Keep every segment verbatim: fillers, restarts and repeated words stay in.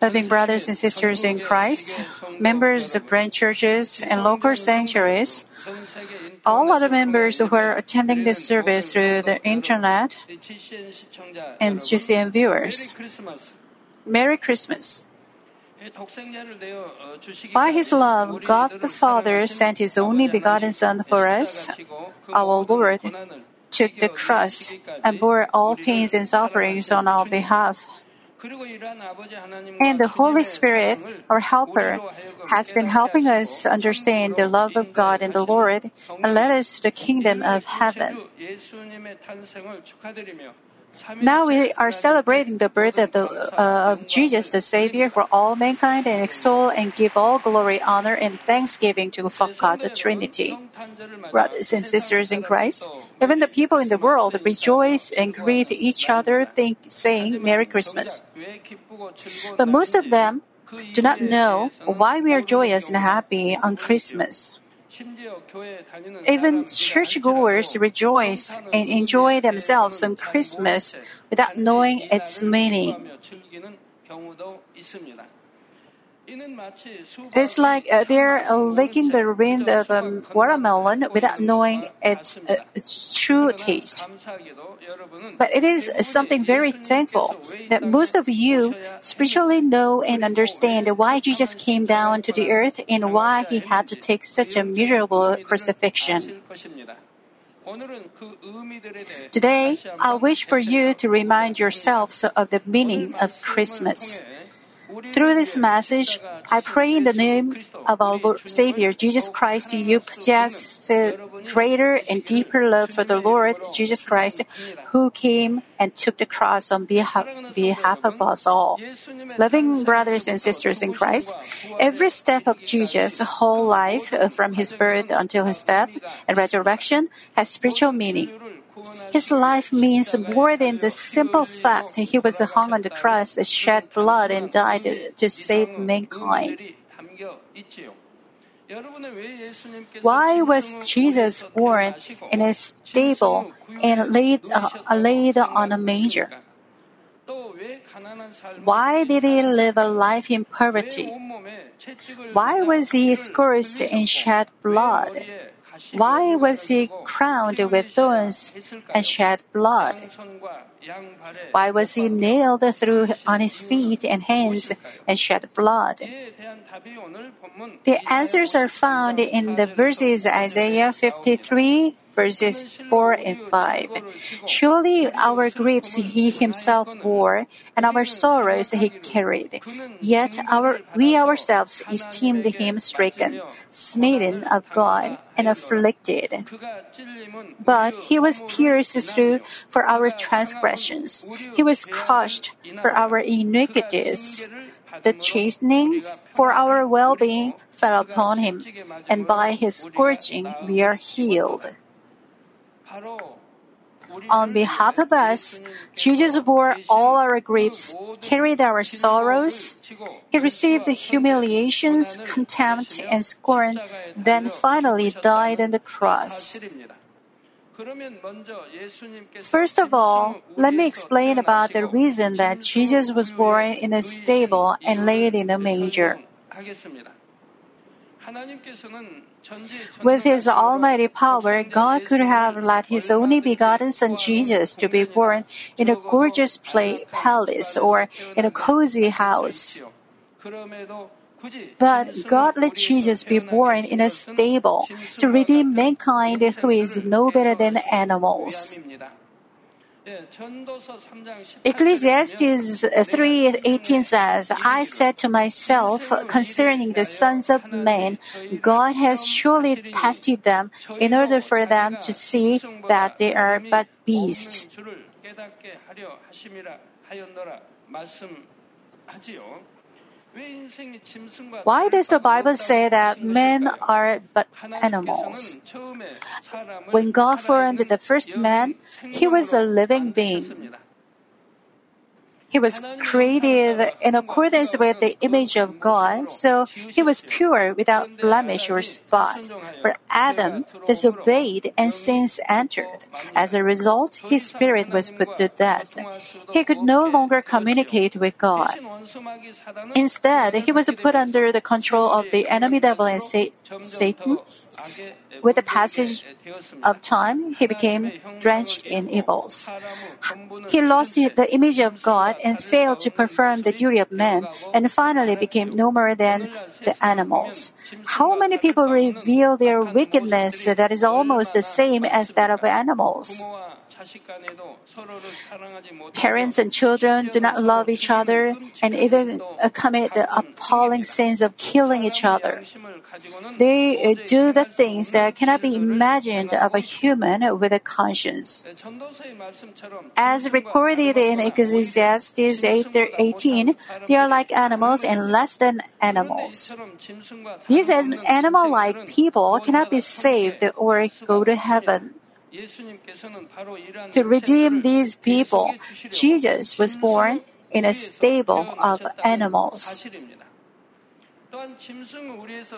Loving brothers and sisters in Christ, members of branch churches and local sanctuaries, all other members who are attending this service through the internet, and G C N viewers, Merry Christmas. By His love, God the Father sent His only begotten Son for us, our Lord, took the cross and bore all pains and sufferings on our behalf. And the Holy Spirit, our helper, has been helping us understand the love of God and the Lord and led us to the kingdom of heaven. Now we are celebrating the birth of, the, uh, of Jesus, the Savior, for all mankind, and extol and give all glory, honor, and thanksgiving to God the Trinity. Brothers and sisters in Christ, even the people in the world rejoice and greet each other, think, saying, Merry Christmas. But most of them do not know why we are joyous and happy on Christmas. Even churchgoers rejoice and enjoy themselves on Christmas without knowing its meaning. It's like uh, they're uh, licking the rind of a um, watermelon without knowing its, uh, its true taste. But it is something very thankful that most of you spiritually know and understand why Jesus came down to the earth and why He had to take such a miserable crucifixion. Today, I wish for you to remind yourselves of the meaning of Christmas. Through this message, I pray in the name of our Lord, Savior, Jesus Christ, you possess a greater and deeper love for the Lord, Jesus Christ, who came and took the cross on behalf, behalf of us all. Loving brothers and sisters in Christ, every step of Jesus' whole life, from His birth until His death and resurrection, has spiritual meaning. His life means more than the simple fact He was hung on the cross, shed blood, and died to save mankind. Why was Jesus born in a stable and laid, uh, laid on a manger? Why did He live a life in poverty? Why was He scourged and shed blood? Why was He crowned with thorns and shed blood? Why was He nailed through on His feet and hands and shed blood? The answers are found in the verses Isaiah fifty-three, verses four and five. Surely our griefs He Himself bore, and our sorrows He carried. Yet our, we ourselves esteemed Him stricken, smitten of God, and afflicted. But He was pierced through for our transgressions. He was crushed for our iniquities. The chastening for our well-being fell upon Him, and by His scourging we are healed. On behalf of us, Jesus bore all our griefs, carried our sorrows. He received the humiliations, contempt, and scorn, then finally died on the cross. First of all, let me explain about the reason that Jesus was born in a stable and laid in a manger. With His almighty power, God could have let His only begotten Son Jesus to be born in a gorgeous play, palace or in a cozy house. But God let Jesus be born in a stable to redeem mankind who is no better than animals. Ecclesiastes three eighteen says, I said to myself concerning the sons of men, God has surely tested them in order for them to see that they are but beasts. Why does the Bible say that men are but animals? When God formed the first man, he was a living being. He was created in accordance with the image of God, so he was pure without blemish or spot. But Adam disobeyed and sins entered. As a result, his spirit was put to death. He could no longer communicate with God. Instead, he was put under the control of the enemy devil and Satan. With the passage of time, he became drenched in evils. He lost the image of God and failed to perform the duty of man, and finally became no more than the animals. How many people reveal their wickedness that is almost the same as that of animals? Parents and children do not love each other and even commit the appalling sins of killing each other. They do the things that cannot be imagined of a human with a conscience. As recorded in Ecclesiastes eight eighteen, they are like animals and less than animals. These animal-like people cannot be saved or go to heaven. To redeem these people, Jesus was born in a stable of animals.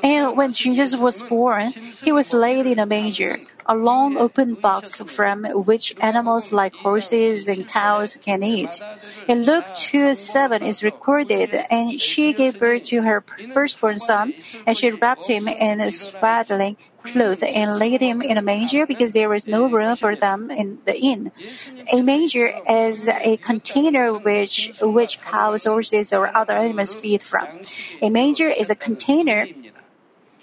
And when Jesus was born, he was laid in a manger, a long open box from which animals like horses and cows can eat. In Luke two seven is recorded, and she gave birth to her firstborn son, and she wrapped him in swaddling clothes and laid him in a manger because there was no room for them in the inn. A manger is a container which which cows, horses, or other animals feed from. A manger is a container.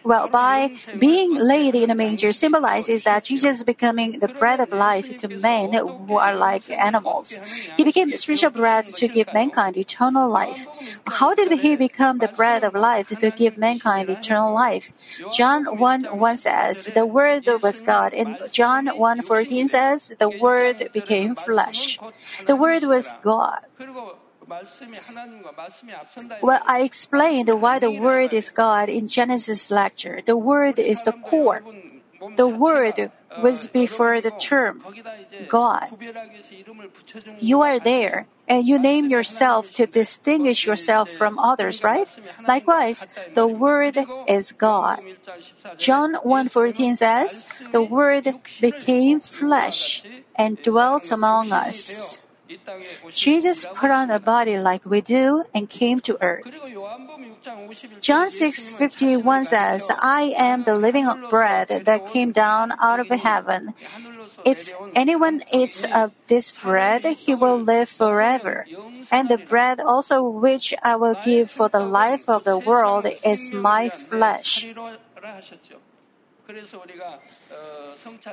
Well, by being laid in a manger symbolizes that Jesus is becoming the bread of life to men who are like animals. He became the spiritual bread to give mankind eternal life. How did he become the bread of life to give mankind eternal life? John one one says, "The Word was God." And John one fourteen says, "The Word became flesh." The Word was God. Well, I explained why the Word is God in Genesis lecture. The Word is the core. The Word was before the term God. You are there, and you name yourself to distinguish yourself from others, right? Likewise, the Word is God. John one fourteen says, "The Word became flesh and dwelt among us." Jesus put on a body like we do and came to earth. John six fifty-one says, "I am the living bread that came down out of heaven. If anyone eats of this bread, he will live forever. And the bread also which I will give for the life of the world is my flesh."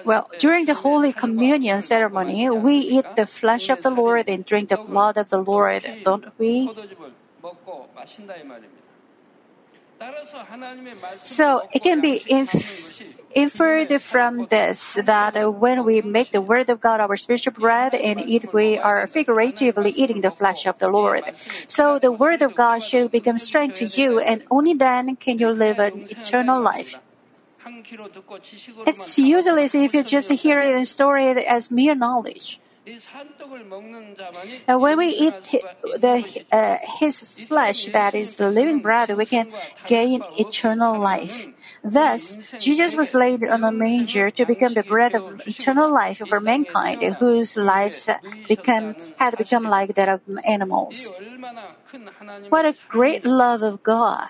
Well, during the Holy Communion ceremony, we eat the flesh of the Lord and drink the blood of the Lord, don't we? So it can be inf- inferred from this that when we make the Word of God our spiritual bread and eat, we are figuratively eating the flesh of the Lord. So the Word of God should become strength to you, and only then can you live an eternal life. It's useless if you just hear it and store it as mere knowledge. And when we eat the, uh, his flesh, that is the living bread, we can gain eternal life. Thus, Jesus was laid on a manger to become the bread of eternal life for mankind, whose lives become, had become like that of animals. What a great love of God!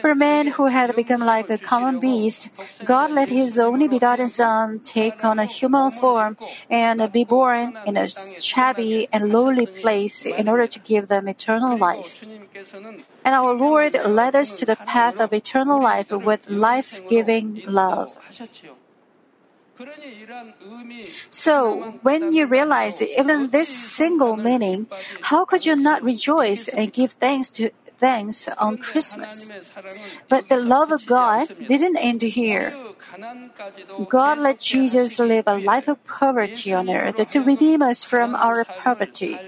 For man who had become like a common beast, God let his only begotten Son take on a human form and be born in a shabby and lowly place in order to give them eternal life. And our Lord led us to the path of eternal life with life-giving love. So, when you realize even this single meaning, how could you not rejoice and give thanks to thanks on Christmas? But the love of God didn't end here. God let Jesus live a life of poverty on earth to redeem us from our poverty.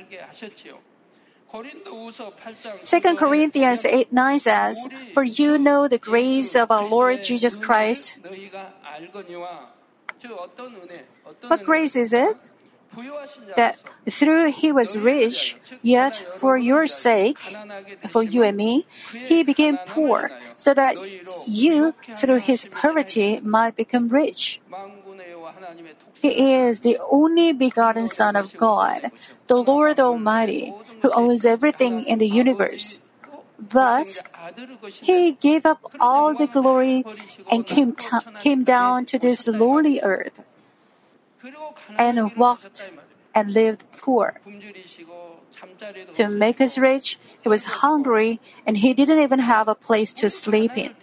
Second Corinthians eight nine says, "For you know the grace of our Lord Jesus Christ." What grace is it? that through he was rich, yet for your sake, for you and me, he became poor, so that you, through his poverty, might become rich. He is the only begotten Son of God, the Lord Almighty, who owns everything in the universe. But he gave up all the glory and came, t- came down to this lowly earth and walked and lived poor. To make us rich, he was hungry and he didn't even have a place to sleep in.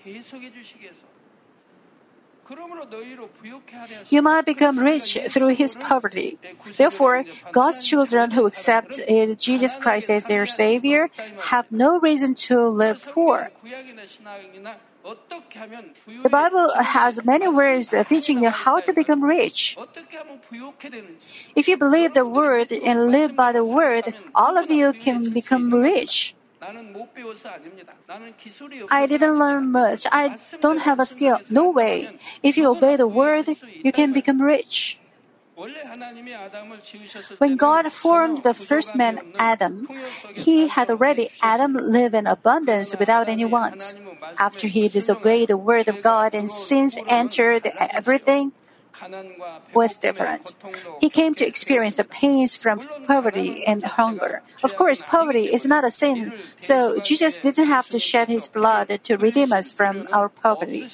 You might become rich through his poverty. Therefore, God's children who accept Jesus Christ as their Savior have no reason to live poor. The Bible has many words teaching you how to become rich. If you believe the Word and live by the Word, all of you can become rich. I didn't learn much. I don't have a skill. No way. If you obey the Word, you can become rich. When God formed the first man, Adam, he had already Adam live in abundance without any wants. After he disobeyed the Word of God and sins entered, everything was different. He came to experience the pains from poverty and hunger. Of course, poverty is not a sin, so Jesus didn't have to shed his blood to redeem us from our poverty.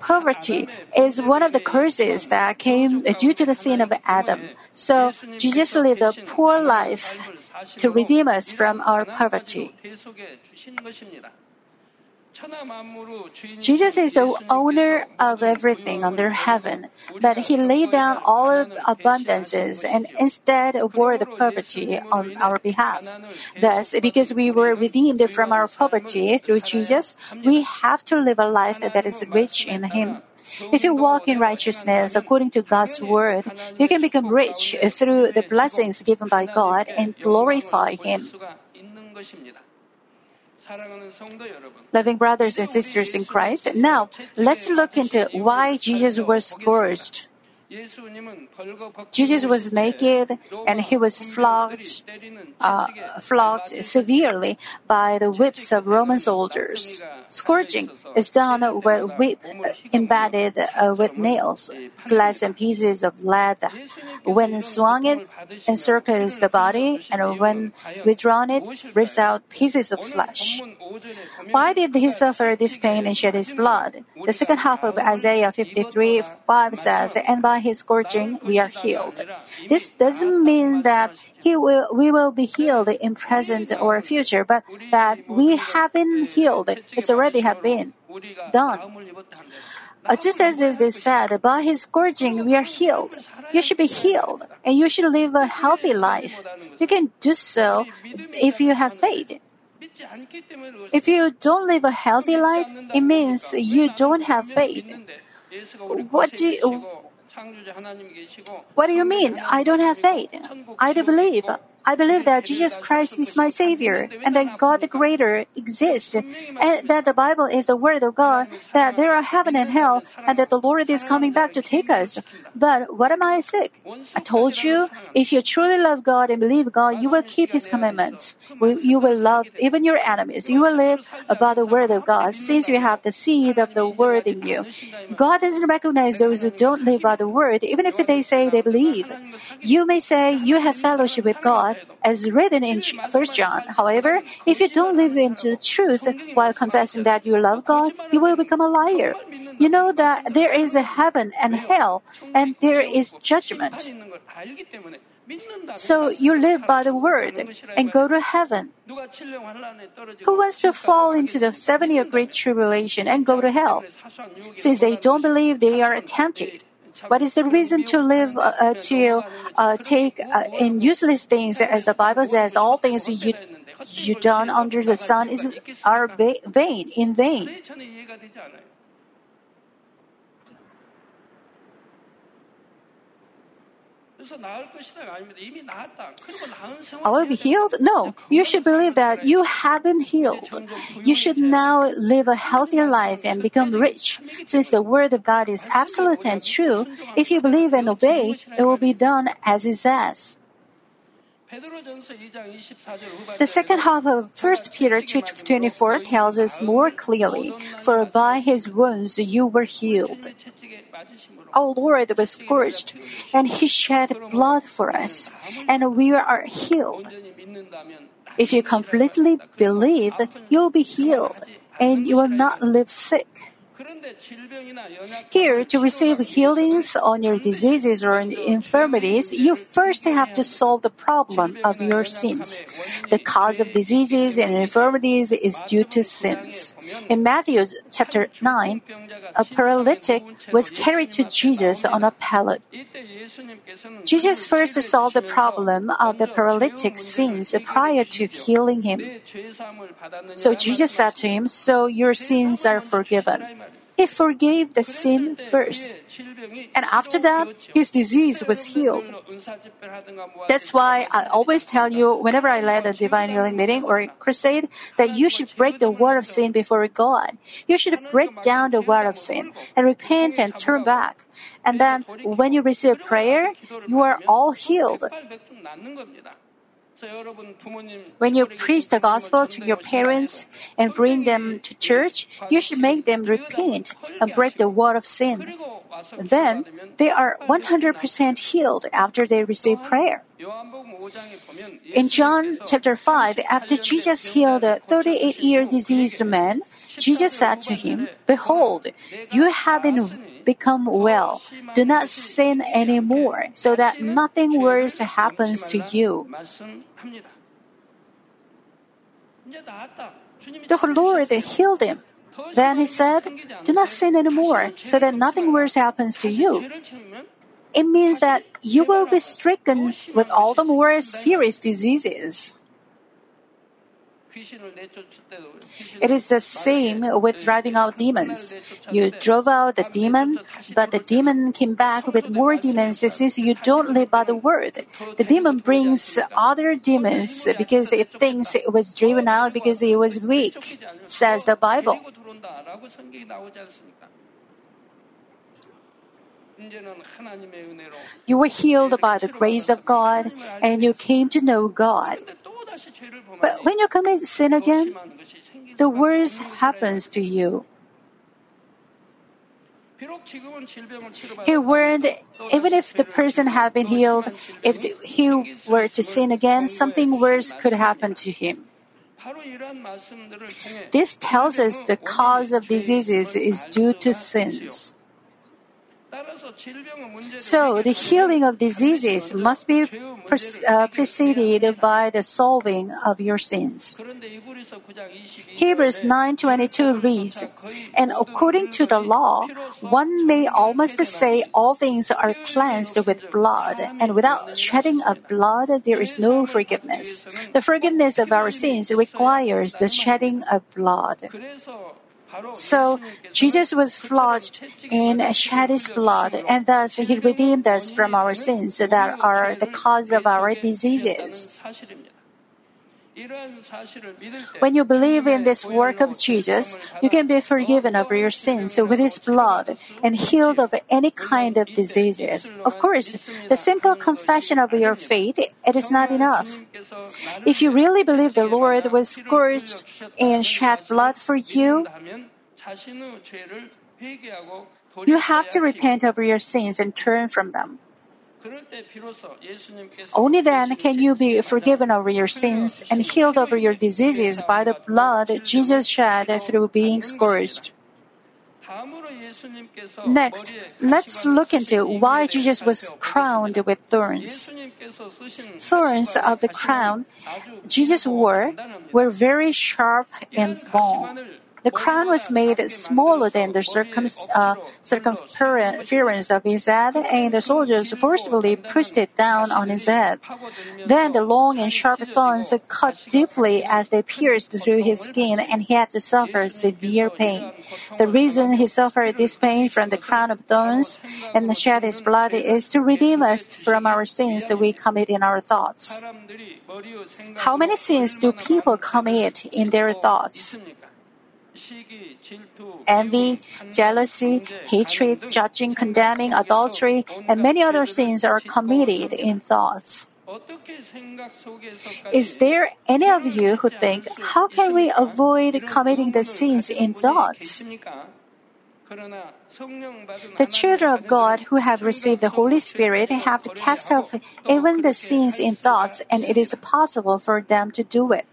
Poverty is one of the curses that came due to the sin of Adam. So Jesus lived a poor life to redeem us from our poverty. Jesus is the owner of everything under heaven, but he laid down all abundances and instead wore the poverty on our behalf. Thus, because we were redeemed from our poverty through Jesus, we have to live a life that is rich in him. If you walk in righteousness according to God's word, you can become rich through the blessings given by God and glorify him. Loving brothers and sisters in Christ, now let's look into why Jesus was scourged. Jesus was naked and he was flogged, uh, flogged severely by the whips of Roman soldiers. Scourging is done with whip embedded uh, with nails, glass and pieces of lead. When swung, it encircles the body, and when withdrawn, it rips out pieces of flesh. Why did he suffer this pain and shed his blood? The second half of Isaiah fifty-three five says, "And by his scourging we are healed." This doesn't mean that he will, we will be healed in present or future, but that we have been healed. It's already have been done. Uh, just as it is said, by his scourging we are healed. You should be healed, and you should live a healthy life. You can do so if you have faith. If you don't live a healthy life, it means you don't have faith. What do you, What do you mean? I don't have faith. I do believe. I believe that Jesus Christ is my Savior, and that God the Creator exists, and that the Bible is the Word of God, that there are heaven and hell, and that the Lord is coming back to take us. But what am I sick? I told you, if you truly love God and believe God, you will keep His commandments. You will love even your enemies. You will live by the Word of God, since you have the seed of the Word in you. God doesn't recognize those who don't live by the Word, even if they say they believe. You may say you have fellowship with God, as written in First John. However, if you don't live in the truth while confessing that you love God, you will become a liar. You know that there is a heaven and hell, and there is judgment. So you live by the word and go to heaven. Who wants to fall into the seven-year great tribulation and go to hell? Since they don't believe, they are tempted. What is the reason to live, uh, to uh, take uh, in useless things, as the Bible says, all things you you done under the sun is are vain, in vain. I will be healed? No. You should believe that you haven't healed. You should now live a healthy life and become rich. Since the Word of God is absolute and true, if you believe and obey, it will be done as it says. The second half of First Peter two twenty-four tells us more clearly, for by his wounds you were healed. Our Lord was scourged, and he shed blood for us, and we are healed. If you completely believe, you'll be healed, and you will not live sick. Here, to receive healings on your diseases or infirmities, you first have to solve the problem of your sins. The cause of diseases and infirmities is due to sins. In Matthew chapter nine, a paralytic was carried to Jesus on a pallet. Jesus first solved the problem of the paralytic's sins prior to healing him. So Jesus said to him, "So your sins are forgiven." He forgave the sin first. And after that, his disease was healed. That's why I always tell you, whenever I lead a divine healing meeting or crusade, that you should break the wall of sin before God. You should break down the wall of sin and repent and turn back. And then, when you receive prayer, you are all healed. When you preach the gospel to your parents and bring them to church, you should make them repent and break the wall of sin. Then they are one hundred percent healed after they receive prayer. In John chapter five, after Jesus healed a thirty-eight-year diseased man, Jesus said to him, "Behold, you have been become well. Do not sin anymore, so that nothing worse happens to you." The Lord healed him. Then he said, "Do not sin anymore, so that nothing worse happens to you." It means that you will be stricken with all the more serious diseases. It is the same with driving out demons. You drove out the demon, but the demon came back with more demons since you don't live by the word. The demon brings other demons because it thinks it was driven out because it was weak, says the Bible. You were healed by the grace of God, and you came to know God. But when you commit sin again, the worst happens to you. He warned, even if the person had been healed, if he were to sin again, something worse could happen to him. This tells us the cause of diseases is due to sins. So, the healing of diseases must be pre- uh, preceded by the solving of your sins. Hebrews nine twenty-two reads, "And according to the law, one may almost say all things are cleansed with blood, and without shedding of blood there is no forgiveness. The forgiveness of our sins requires the shedding of blood." So, Jesus was flogged and shed his blood, and thus he redeemed us from our sins that are the cause of our diseases. When you believe in this work of Jesus, you can be forgiven of your sins with his blood and healed of any kind of diseases. Of course, the simple confession of your faith, it is not enough. If you really believe the Lord was scourged and shed blood for you, you have to repent of your sins and turn from them. Only then can you be forgiven over your sins and healed over your diseases by the blood Jesus shed through being scourged. Next, let's look into why Jesus was crowned with thorns. Thorns of the crown Jesus wore were very sharp and long. The crown was made smaller than the circum, uh, circumference of his head, and the soldiers forcibly pushed it down on his head. Then the long and sharp thorns cut deeply as they pierced through his skin, and he had to suffer severe pain. The reason he suffered this pain from the crown of thorns and shed his blood is to redeem us from our sins that we commit in our thoughts. How many sins do people commit in their thoughts? Envy, jealousy, hatred, judging, condemning, adultery, and many other sins are committed in thoughts. Is there any of you who think, how can we avoid committing the sins in thoughts? The children of God who have received the Holy Spirit have to cast off even the sins in thoughts, and it is possible for them to do it.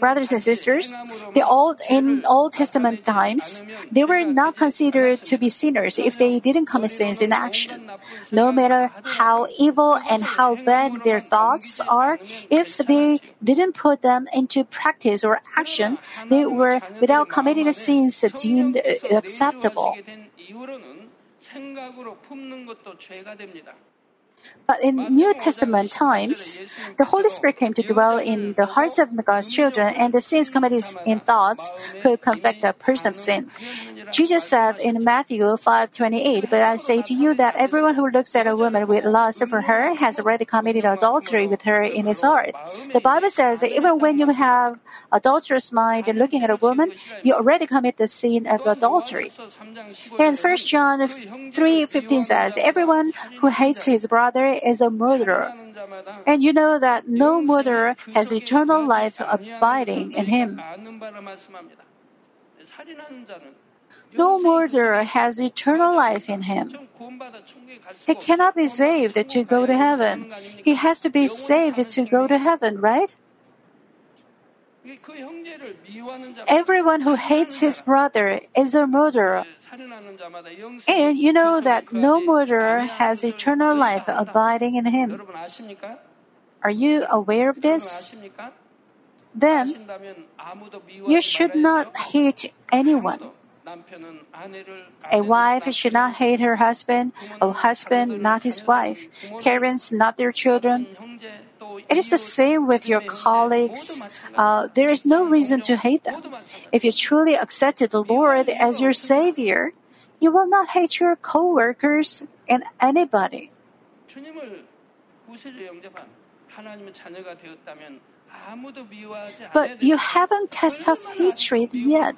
Brothers and sisters, the old, in Old Testament times, they were not considered to be sinners if they didn't commit sins in action. No matter how evil and how bad their thoughts are, if they didn't put them into practice or action, they were, without committing sins, deemed acceptable. But in New Testament times, the Holy Spirit came to dwell in the hearts of God's children, and the sins committed in thoughts could convict a person of sin. Jesus said in Matthew five twenty-eight, "But I say to you that everyone who looks at a woman with lust for her has already committed adultery with her in his heart." The Bible says that even when you have adulterous mind and looking at a woman, you already commit the sin of adultery. And First John three fifteen says, "Everyone who hates his brother is a murderer, and you know that no murderer has eternal life abiding in him." No murderer has eternal life in him. He cannot be saved to go to heaven. He has to be saved to go to heaven, right? Everyone who hates his brother is a murderer. And you know that no murderer has eternal life abiding in him. Are you aware of this? Then, you should not hate anyone. A wife should not hate her husband, a husband not his wife, parents not their children. It is the same with your colleagues. Uh, there is no reason to hate them. If you truly accepted the Lord as your Savior, you will not hate your co-workers and anybody. But you haven't cast off hatred yet.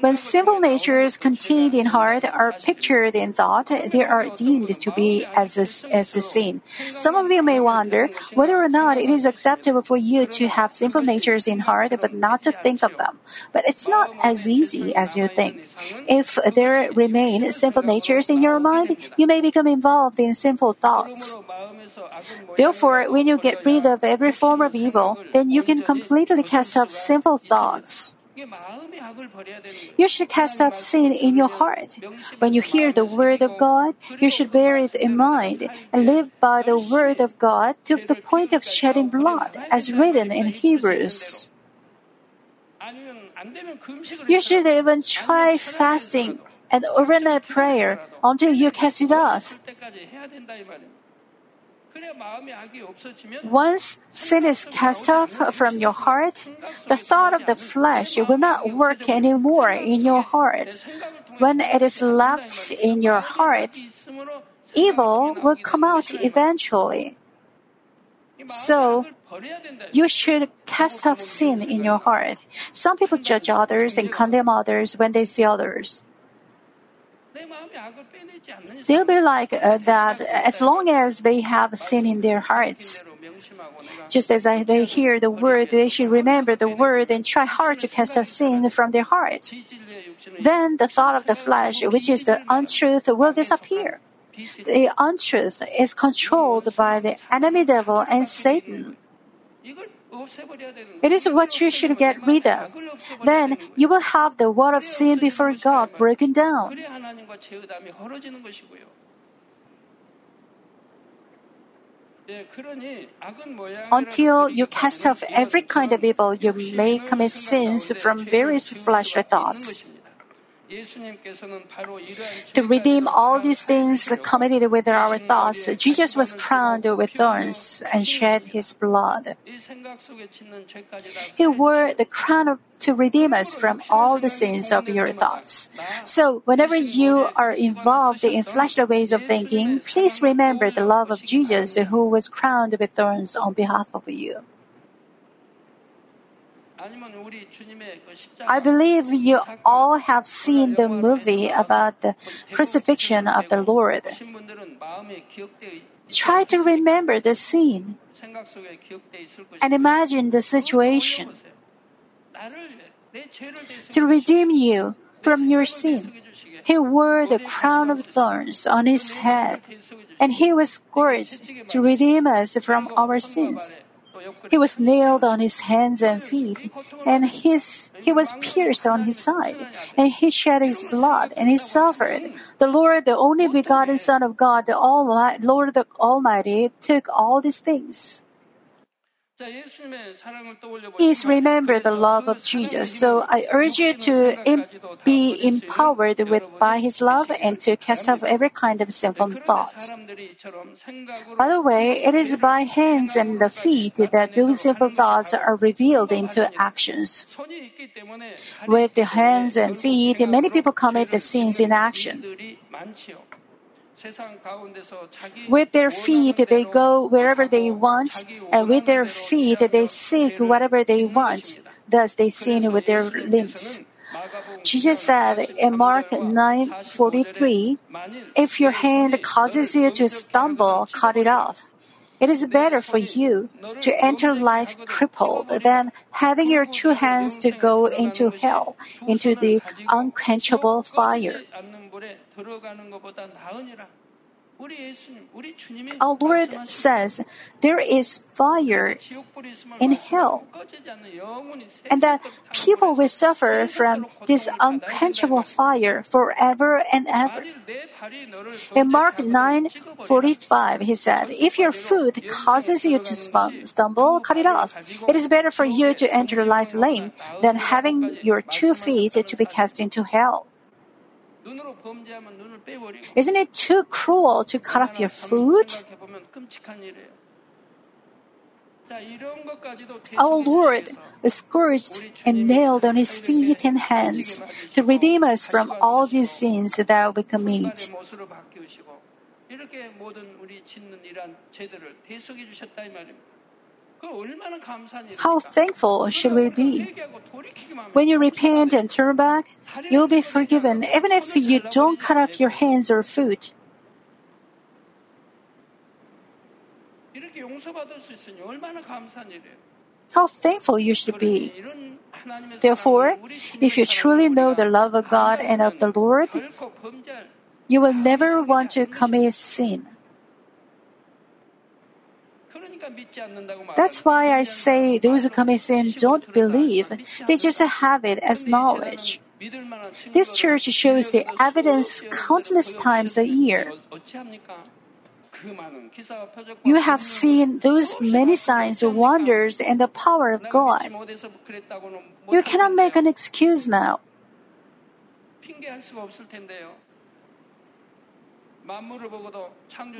When sinful natures contained in heart are pictured in thought, they are deemed to be as a, as the sin. Some of you may wonder whether or not it is acceptable for you to have sinful natures in heart but not to think of them. But it's not as easy as you think. If there remain sinful natures in your mind, you may become involved in sinful thoughts. Therefore, when you get rid of every form of evil, then you can completely cast off sinful thoughts. You should cast off sin in your heart. When you hear the word of God, you should bear it in mind and live by the word of God to the point of shedding blood, as written in Hebrews. You should even try fasting and overnight prayer until you cast it off. Once sin is cast off from your heart, the thought of the flesh will not work anymore in your heart. When it is left in your heart, evil will come out eventually. So, you should cast off sin in your heart. Some people judge others and condemn others when they see others. They'll be like uh, that as long as they have sin in their hearts. Just as I, they hear the word, they should remember the word and try hard to cast off sin from their heart. Then the thought of the flesh, which is the untruth, will disappear. The untruth is controlled by the enemy devil and Satan. It is what you should get rid of. Then you will have the wall of sin before God broken down. Until you cast off every kind of evil, you may commit sins from various fleshly thoughts. To redeem all these things committed with our thoughts, Jesus was crowned with thorns and shed his blood. He wore the crown to redeem us from all the sins of your thoughts. So, whenever you are involved in fleshly ways of thinking, please remember the love of Jesus who was crowned with thorns on behalf of you. I believe you all have seen the movie about the crucifixion of the Lord. Try to remember the scene and imagine the situation. To redeem you from your sin, he wore the crown of thorns on his head, and he was scourged to redeem us from our sins. He was nailed on his hands and feet, and his, he was pierced on his side, and he shed his blood, and he suffered. The Lord, the only begotten Son of God, the Almighty, Lord the Almighty, took all these things. Please remember the love of Jesus. So I urge you to em- be empowered with by His love and to cast off every kind of sinful thoughts. By the way, it is by hands and the feet that those sinful thoughts are revealed into actions. With the hands and feet, many people commit the sins in action. With their feet, they go wherever they want, and with their feet, they seek whatever they want. Thus, they sin with their limbs. Jesus said in Mark nine forty-three, "If your hand causes you to stumble, cut it off. It is better for you to enter life crippled than having your two hands to go into hell, into the unquenchable fire." Our Lord says there is fire in hell, and that people will suffer from this unquenchable fire forever and ever. In Mark nine forty-five, he said, "If your foot causes you to stumble, cut it off. It is better for you to enter life lame than having your two feet to be cast into hell." Isn't it too cruel to cut off your foot? Our Lord was scourged and nailed on his feet and hands to redeem us from all these sins that we commit. How thankful should we be? When you repent and turn back, you'll be forgiven, even if you don't cut off your hands or foot. How thankful you should be. Therefore, if you truly know the love of God and of the Lord, you will never want to commit sin. That's why I say those who commit sin don't believe. They just have it as knowledge. This church shows the evidence countless times a year. You have seen those many signs, wonders, and the power of God. You cannot make an excuse now.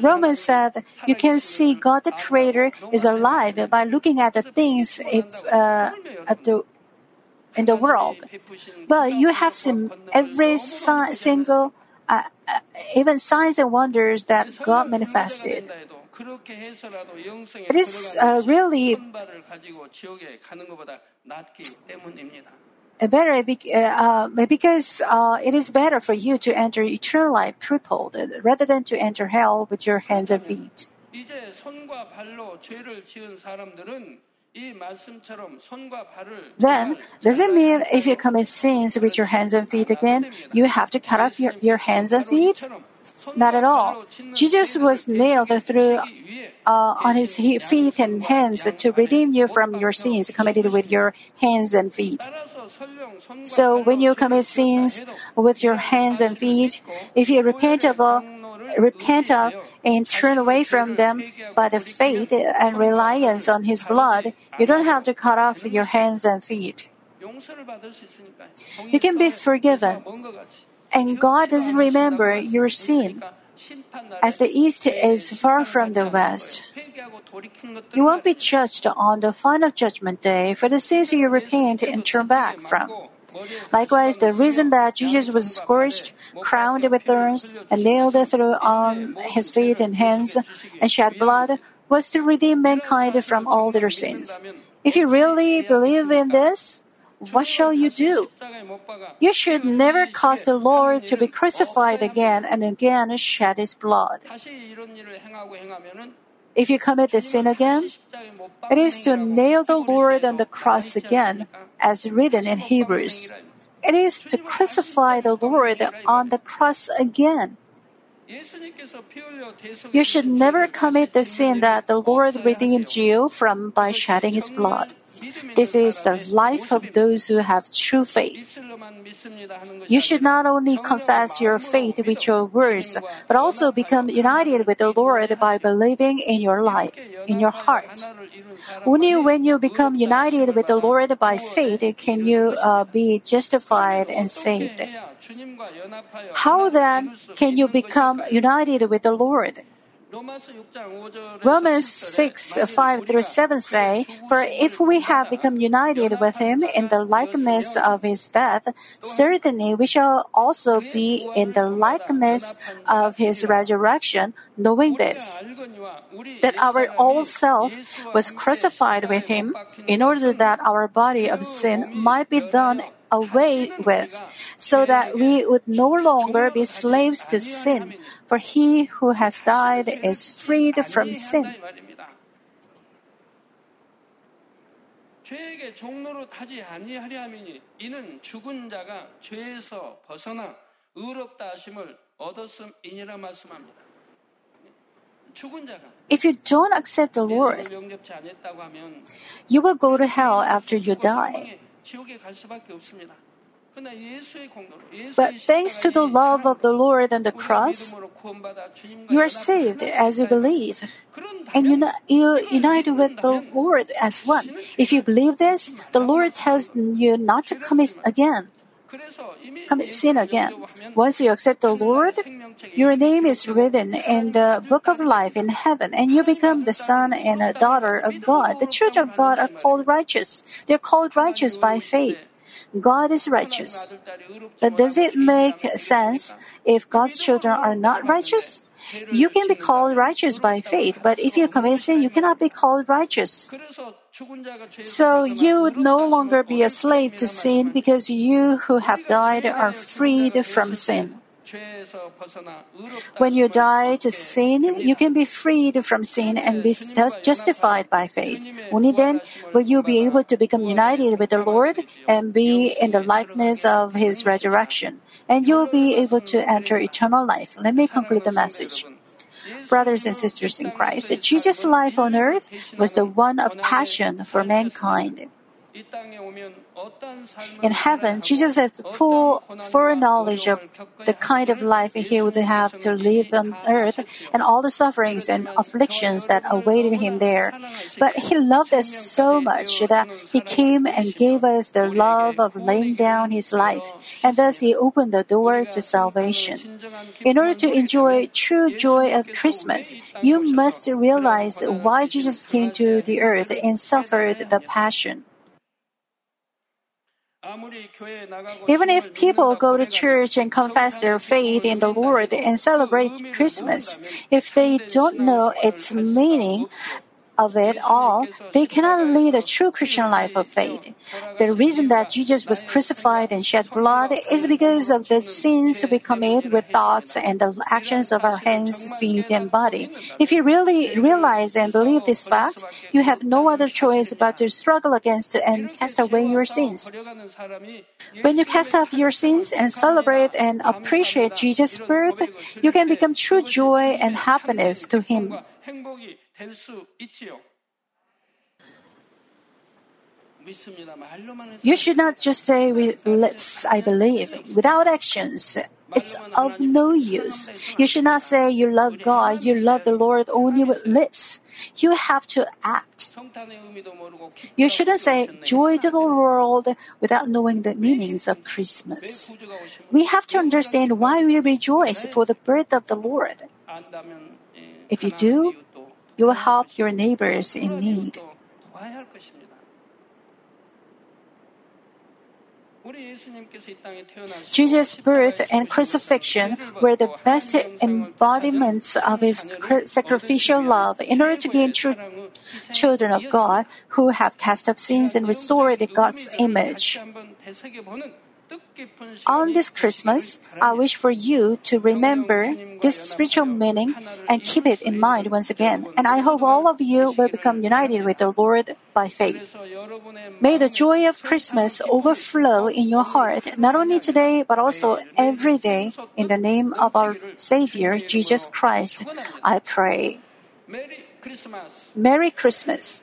Romans said, "You can see God the Creator is alive by looking at the things if, uh, at the, in the world. But you have seen every si- single, uh, uh, even signs and wonders that God manifested. It is uh, really better uh, because uh, it is better for you to enter eternal life crippled rather than to enter hell with your hands and feet." Then, does it mean if you commit sins with your hands and feet again, you have to cut off your, your hands and feet? Not at all. Jesus was nailed through uh, on his feet and hands to redeem you from your sins committed with your hands and feet. So when you commit sins with your hands and feet, if you repent of all, repent of and turn away from them by the faith and reliance on His blood, you don't have to cut off your hands and feet. You can be forgiven, and God doesn't remember your sin. As the East is far from the West, you won't be judged on the final judgment day for the sins you repent and turn back from. Likewise, the reason that Jesus was scourged, crowned with thorns, and nailed through on His feet and hands, and shed blood, was to redeem mankind from all their sins. If you really believe in this, what shall you do? You should never cause the Lord to be crucified again and again shed His blood. If you commit the sin again, it is to nail the Lord on the cross again, as written in Hebrews. It is to crucify the Lord on the cross again. You should never commit the sin that the Lord redeemed you from by shedding His blood. This is the life of those who have true faith. You should not only confess your faith with your words, but also become united with the Lord by believing in your life, in your heart. Only when you become united with the Lord by faith can you uh, be justified and saved. How then can you become united with the Lord? Romans six, five through seven say, "For if we have become united with Him in the likeness of His death, certainly we shall also be in the likeness of His resurrection, knowing this, that our old self was crucified with Him, in order that our body of sin might be done away with, so that we would no longer be slaves to sin, for he who has died is freed from sin." If you don't accept the Lord, you will go to hell after you die. But thanks to the love of the Lord and the cross, you are saved as you believe, and you, you unite with the Lord as one. If you believe this, the Lord tells you not to commit again, commit sin again. Once you accept the Lord, your name is written in the book of life in heaven, and you become the son and a daughter of God. The children of God are called righteous. They are called righteous by faith. God is righteous. But does it make sense if God's children are not righteous? You can be called righteous by faith, but if you commit sin, you cannot be called righteous. So you would no longer be a slave to sin, because you who have died are freed from sin. When you die to sin, you can be freed from sin and be justified by faith. Only then will you be able to become united with the Lord and be in the likeness of His resurrection, and you will be able to enter eternal life. Let me conclude the message. Brothers and sisters in Christ, Jesus' life on earth was the one of passion for mankind. In heaven, Jesus had full foreknowledge of the kind of life He would have to live on earth and all the sufferings and afflictions that awaited Him there. But He loved us so much that He came and gave us the love of laying down His life, and thus He opened the door to salvation. In order to enjoy true joy of Christmas, you must realize why Jesus came to the earth and suffered the passion. Even if people go to church and confess their faith in the Lord and celebrate Christmas, if they don't know its meaning of it all, they cannot lead a true Christian life of faith. The reason that Jesus was crucified and shed blood is because of the sins we commit with thoughts and the actions of our hands, feet, and body. If you really realize and believe this fact, you have no other choice but to struggle against and cast away your sins. When you cast off your sins and celebrate and appreciate Jesus' birth, you can become true joy and happiness to Him. You should not just say with lips, "I believe," without actions it's of no use. You should not say you love God, you love the Lord only with lips. You have to act. You shouldn't say joy to the world without knowing the meanings of Christmas. We have to understand why we rejoice for the birth of the Lord. If you do, you will help your neighbors in need. Jesus' birth and crucifixion were the best embodiments of his sacrificial love in order to gain true children of God who have cast off sins and restored God's image. On this Christmas, I wish for you to remember this spiritual meaning and keep it in mind once again. And I hope all of you will become united with the Lord by faith. May the joy of Christmas overflow in your heart, not only today, but also every day. In the name of our Savior, Jesus Christ, I pray. Merry Christmas.